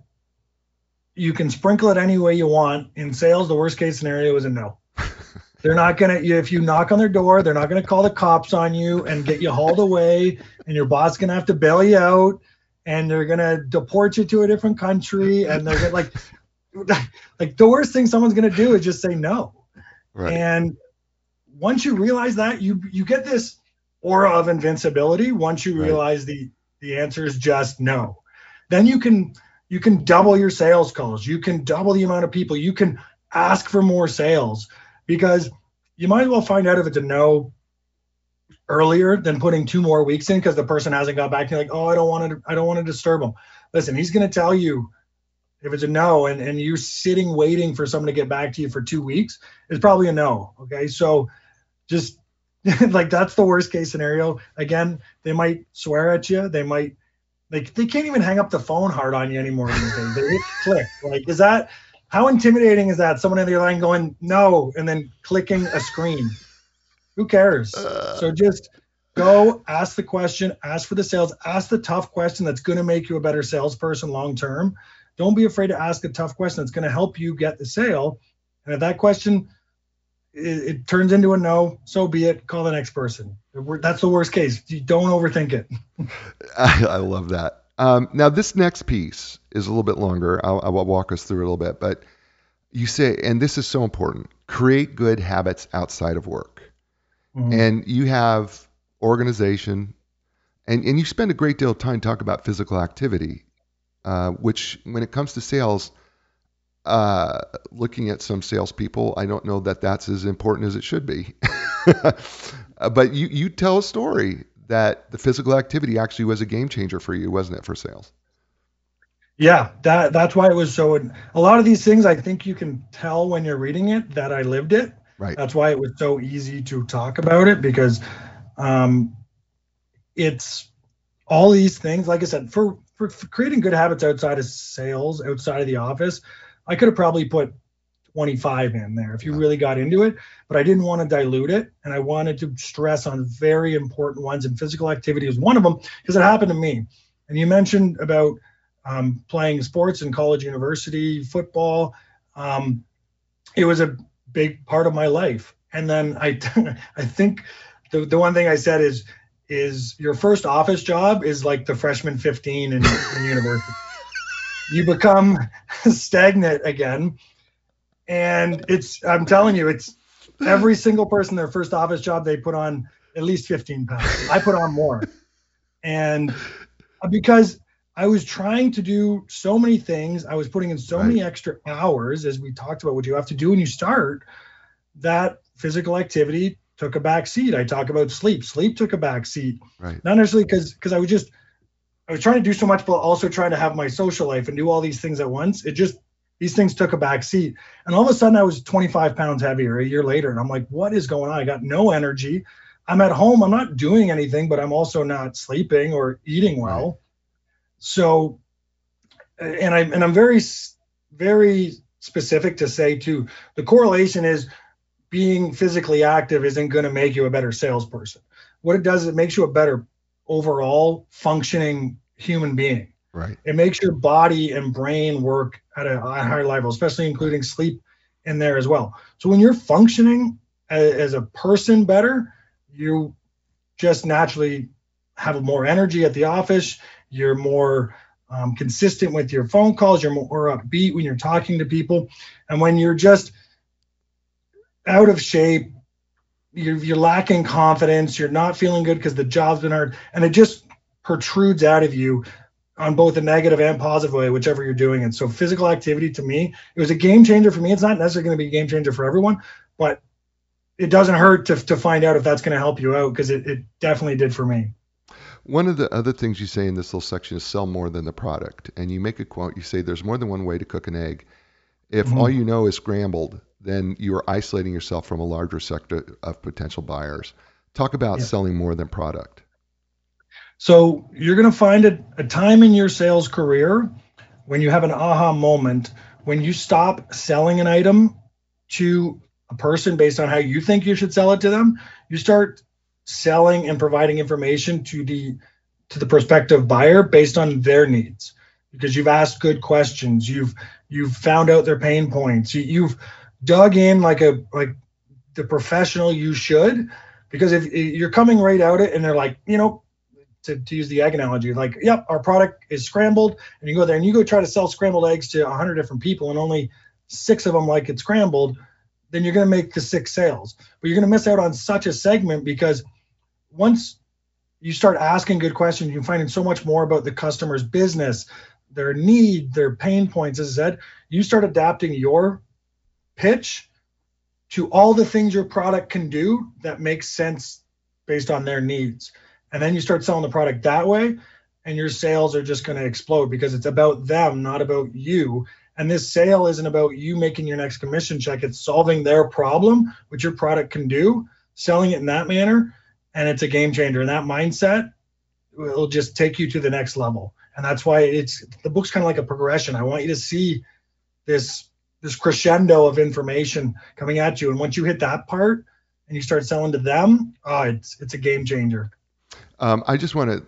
You can sprinkle it any way you want. In sales, the worst case scenario is a no. They're not going to, if you knock on their door, they're not going to call the cops on you and get you hauled away, and your boss going to have to bail you out, and they're going to deport you to a different country. And they're like the worst thing someone's going to do is just say no. Right. And once you realize that, you get this aura of invincibility. Once you realize the answer is just no, then you can double your sales calls. You can double the amount of people. You can ask for more sales because you might as well find out if it's a no earlier than putting 2 more weeks in because the person hasn't got back. You're like, oh, I don't want to disturb him. Listen, he's going to tell you if it's a no, and you're sitting waiting for someone to get back to you for 2 weeks, it's probably a no. Okay, so just like that's the worst case scenario. Again, they might swear at you. They might. Like, they can't even hang up the phone hard on you anymore. They hit click. Like, is that How intimidating is that? Someone in the line going, no, and then clicking a screen. Who cares? So just go ask the question, ask for the sales, ask the tough question that's going to make you a better salesperson long-term. Don't be afraid to ask a tough question that's going to help you get the sale. And if that question, it turns into a no, so be it. Call the next person. That's the worst case. You don't overthink it. I love that. Now, this next piece is a little bit longer. I'll walk us through it a little bit. But you say, and this is so important, create good habits outside of work. Mm-hmm. And you have organization, and you spend a great deal of time talking about physical activity, which when it comes to sales, looking at some salespeople, I don't know that that's as important as it should be. But you tell a story that the physical activity actually was a game changer for you, wasn't it, for sales? Yeah, that's why it was so. A lot of these things, I think you can tell when you're reading it that I lived it. Right. That's why it was so easy to talk about it, because it's all these things. Like I said, for creating good habits outside of sales, outside of the office, I could have probably put 25 in there if you really got into it, but I didn't want to dilute it. And I wanted to stress on very important ones, and physical activity is one of them because it happened to me. And you mentioned about playing sports in college, university, football. It was a big part of my life. And then I think the one thing I said is your first office job is like the freshman 15 in university. You become stagnant again. And I'm telling you, it's every single person, their first office job, they put on at least 15 pounds. I put on more. And because I was trying to do so many things, I was putting in so many extra hours, as we talked about what you have to do when you start, that physical activity took a back seat. I talk about sleep. Sleep took a back seat. Right. Not necessarily because I was trying to do so much, but also trying to have my social life and do all these things at once. These things took a back seat, and all of a sudden I was 25 pounds heavier a year later. And I'm like, what is going on? I got no energy. I'm at home. I'm not doing anything, but I'm also not sleeping or eating well. Right. So, and I'm very, very specific to say too, the correlation is being physically active isn't going to make you a better salesperson. What it does is it makes you a better overall functioning human being. Right. It makes your body and brain work at a higher level, especially including sleep in there as well. So when you're functioning as a person better, you just naturally have more energy at the office. You're more consistent with your phone calls. You're more upbeat when you're talking to people. And when you're just out of shape, you're lacking confidence. You're not feeling good because the job's been hard. And it just protrudes out of you on both the negative and positive way, whichever you're doing. And so physical activity, to me, it was a game changer for me. It's not necessarily going to be a game changer for everyone, but it doesn't hurt to find out if that's going to help you out, because it definitely did for me. One of the other things you say in this little section is sell more than the product. And you make a quote, you say, there's more than one way to cook an egg. If all you know is scrambled, then you are isolating yourself from a larger sector of potential buyers. Talk about selling more than product. So you're going to find a time in your sales career when you have an aha moment, when you stop selling an item to a person based on how you think you should sell it to them. You start selling and providing information to the prospective buyer based on their needs, because you've asked good questions. You've found out their pain points. You've dug in like the professional you should, because if you're coming right at it and they're like, to use the egg analogy, like, yep, our product is scrambled, and you go there and you go try to sell scrambled eggs to 100 different people and only 6 of them like it's scrambled, then you're going to make the 6 sales. But you're going to miss out on such a segment, because once you start asking good questions, you can find out so much more about the customer's business, their need, their pain points. As I said, you start adapting your pitch to all the things your product can do that makes sense based on their needs. And then you start selling the product that way, and your sales are just going to explode, because it's about them, not about you. And this sale isn't about you making your next commission check. It's solving their problem, which your product can do, selling it in that manner, and it's a game changer. And that mindset will just take you to the next level. And that's why the book's kind of like a progression. I want you to see this this crescendo of information coming at you. And once you hit that part and you start selling to them, it's a game changer. I just want to,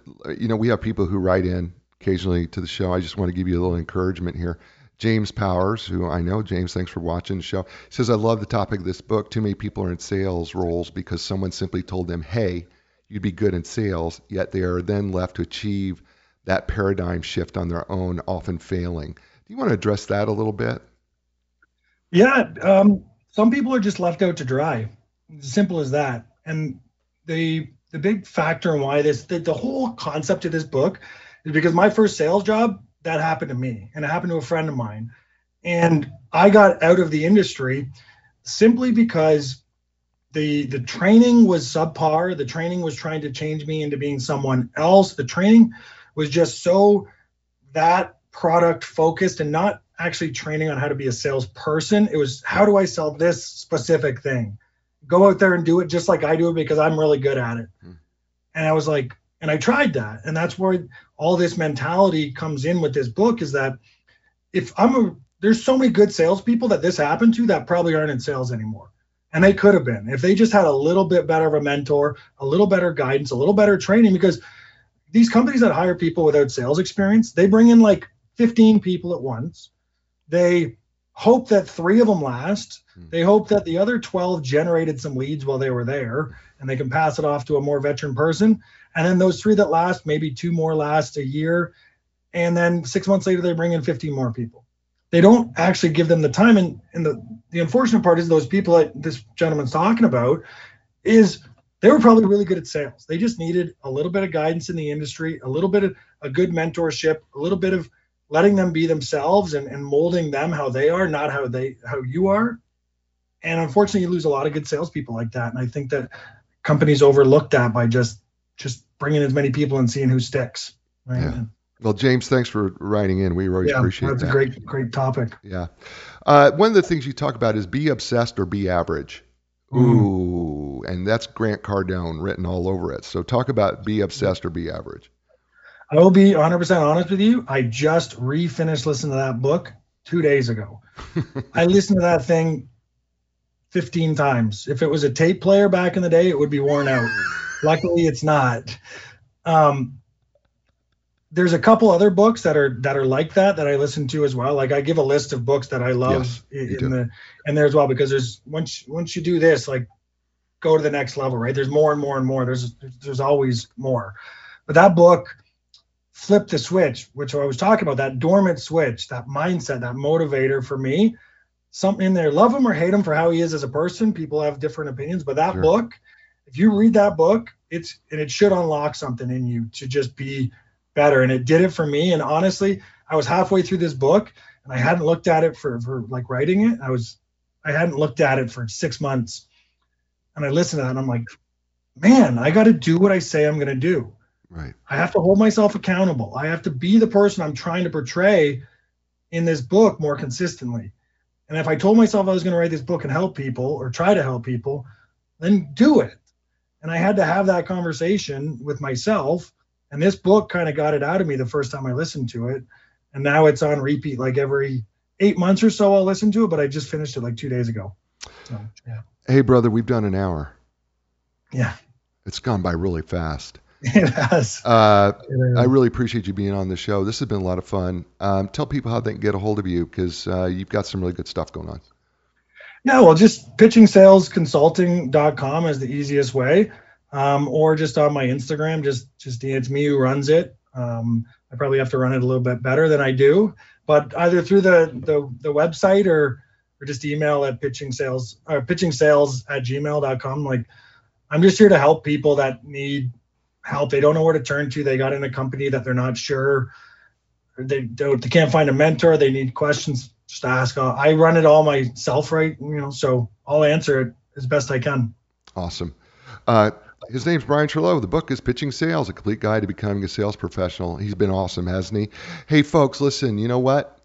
we have people who write in occasionally to the show. I just want to give you a little encouragement here. James Powers, who I know, James, thanks for watching the show, says, I love the topic of this book. Too many people are in sales roles because someone simply told them, hey, you'd be good in sales, yet they are then left to achieve that paradigm shift on their own, often failing. Do you want to address that a little bit? Yeah. Some people are just left out to dry. It's as simple as that. And the big factor in why the whole concept of this book is because my first sales job, that happened to me, and it happened to a friend of mine. And I got out of the industry simply because the training was subpar. The training was trying to change me into being someone else. The training was just so that product focused and not actually training on how to be a salesperson. It was, how do I sell this specific thing? Go out there and do it just like I do it because I'm really good at it. And I was like, and I tried that. And that's where all this mentality comes in with this book, is that there's so many good salespeople that this happened to that probably aren't in sales anymore. And they could have been, if they just had a little bit better of a mentor, a little better guidance, a little better training, because these companies that hire people without sales experience, they bring in like 15 people at once. They hope that 3 of them last. They hope that the other 12 generated some leads while they were there, and they can pass it off to a more veteran person. And then those 3 that last, maybe 2 more last a year. And then 6 months later, they bring in 15 more people. They don't actually give them the time. And the unfortunate part is those people that this gentleman's talking about is they were probably really good at sales. They just needed a little bit of guidance in the industry, a little bit of a good mentorship, a little bit of letting them be themselves and molding them how they are, not how you are. And unfortunately, you lose a lot of good salespeople like that. And I think that companies overlook that by just bringing as many people and seeing who sticks. Right? Yeah. Well, James, thanks for writing in. We always appreciate that. That's a great topic. Yeah. One of the things you talk about is be obsessed or be average. Ooh. And that's Grant Cardone written all over it. So talk about be obsessed or be average. I will be 100% honest with you. I just refinished listening to that book 2 days ago. I listened to that thing 15 times. If it was a tape player back in the day, it would be worn out. Luckily, it's not. There's a couple other books that are like that I listen to as well. Like I give a list of books that I love in there as well, because there's once you do this, like go to the next level, right? There's more and more and more. There's always more. But that book flipped the switch, which I was talking about, that dormant switch, that mindset, that motivator for me. Something in there, love him or hate him for how he is as a person. People have different opinions, but that book, if you read that book, it should unlock something in you to just be better. And it did it for me. And honestly, I was halfway through this book and I hadn't looked at it for like writing it. I hadn't looked at it for 6 months, and I listened to that and I'm like, man, I got to do what I say I'm going to do. Right. I have to hold myself accountable. I have to be the person I'm trying to portray in this book more consistently. And if I told myself I was going to write this book and help people or try to help people, then do it. And I had to have that conversation with myself. And this book kind of got it out of me the first time I listened to it. And now it's on repeat, like every 8 months or so I'll listen to it, but I just finished it like 2 days ago. So, yeah. Hey, brother, we've done an hour. Yeah. It's gone by really fast. It has. I really appreciate you being on the show. This has been a lot of fun. Tell people how they can get a hold of you, because you've got some really good stuff going on. Yeah, well, just pitchingsalesconsulting.com is the easiest way, or just on my Instagram. Just it's me who runs it. I probably have to run it a little bit better than I do, but either through the website or just email at pitchingsales@gmail.com. Like, I'm just here to help people that need help. They don't know where to turn to. They got in a company that they're not sure. They can't find a mentor. They need questions. Just ask. I run it all myself, right? So I'll answer it as best I can. Awesome. His name's Brian Charleau. The book is Pitching Sales, A Complete Guide to Becoming a Sales Professional. He's been awesome, hasn't he? Hey, folks, listen, you know what?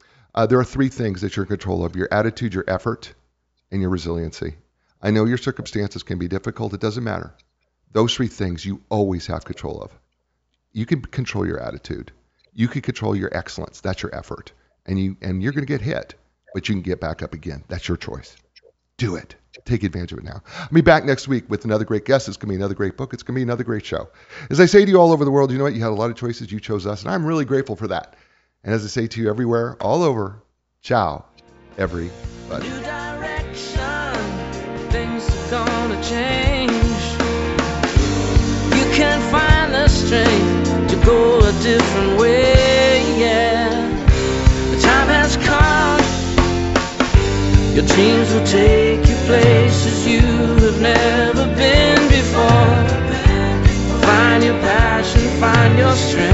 There are 3 things that you're in control of: your attitude, your effort, and your resiliency. I know your circumstances can be difficult. It doesn't matter. Those 3 things you always have control of. You can control your attitude. You can control your excellence. That's your effort. And you're going to get hit. but you can get back up again. That's your choice. Do it. Take advantage of it now. I'll be back next week with another great guest. It's going to be another great book. It's going to be another great show. As I say to you all over the world, you know what? You had a lot of choices. You chose us, and I'm really grateful for that. And as I say to you everywhere, all over, ciao, everybody. New direction. Things are going to change. You can find the strength to go a different way, yeah. The time has come. Your dreams will take you places you have never been before. Find your passion, find your strength.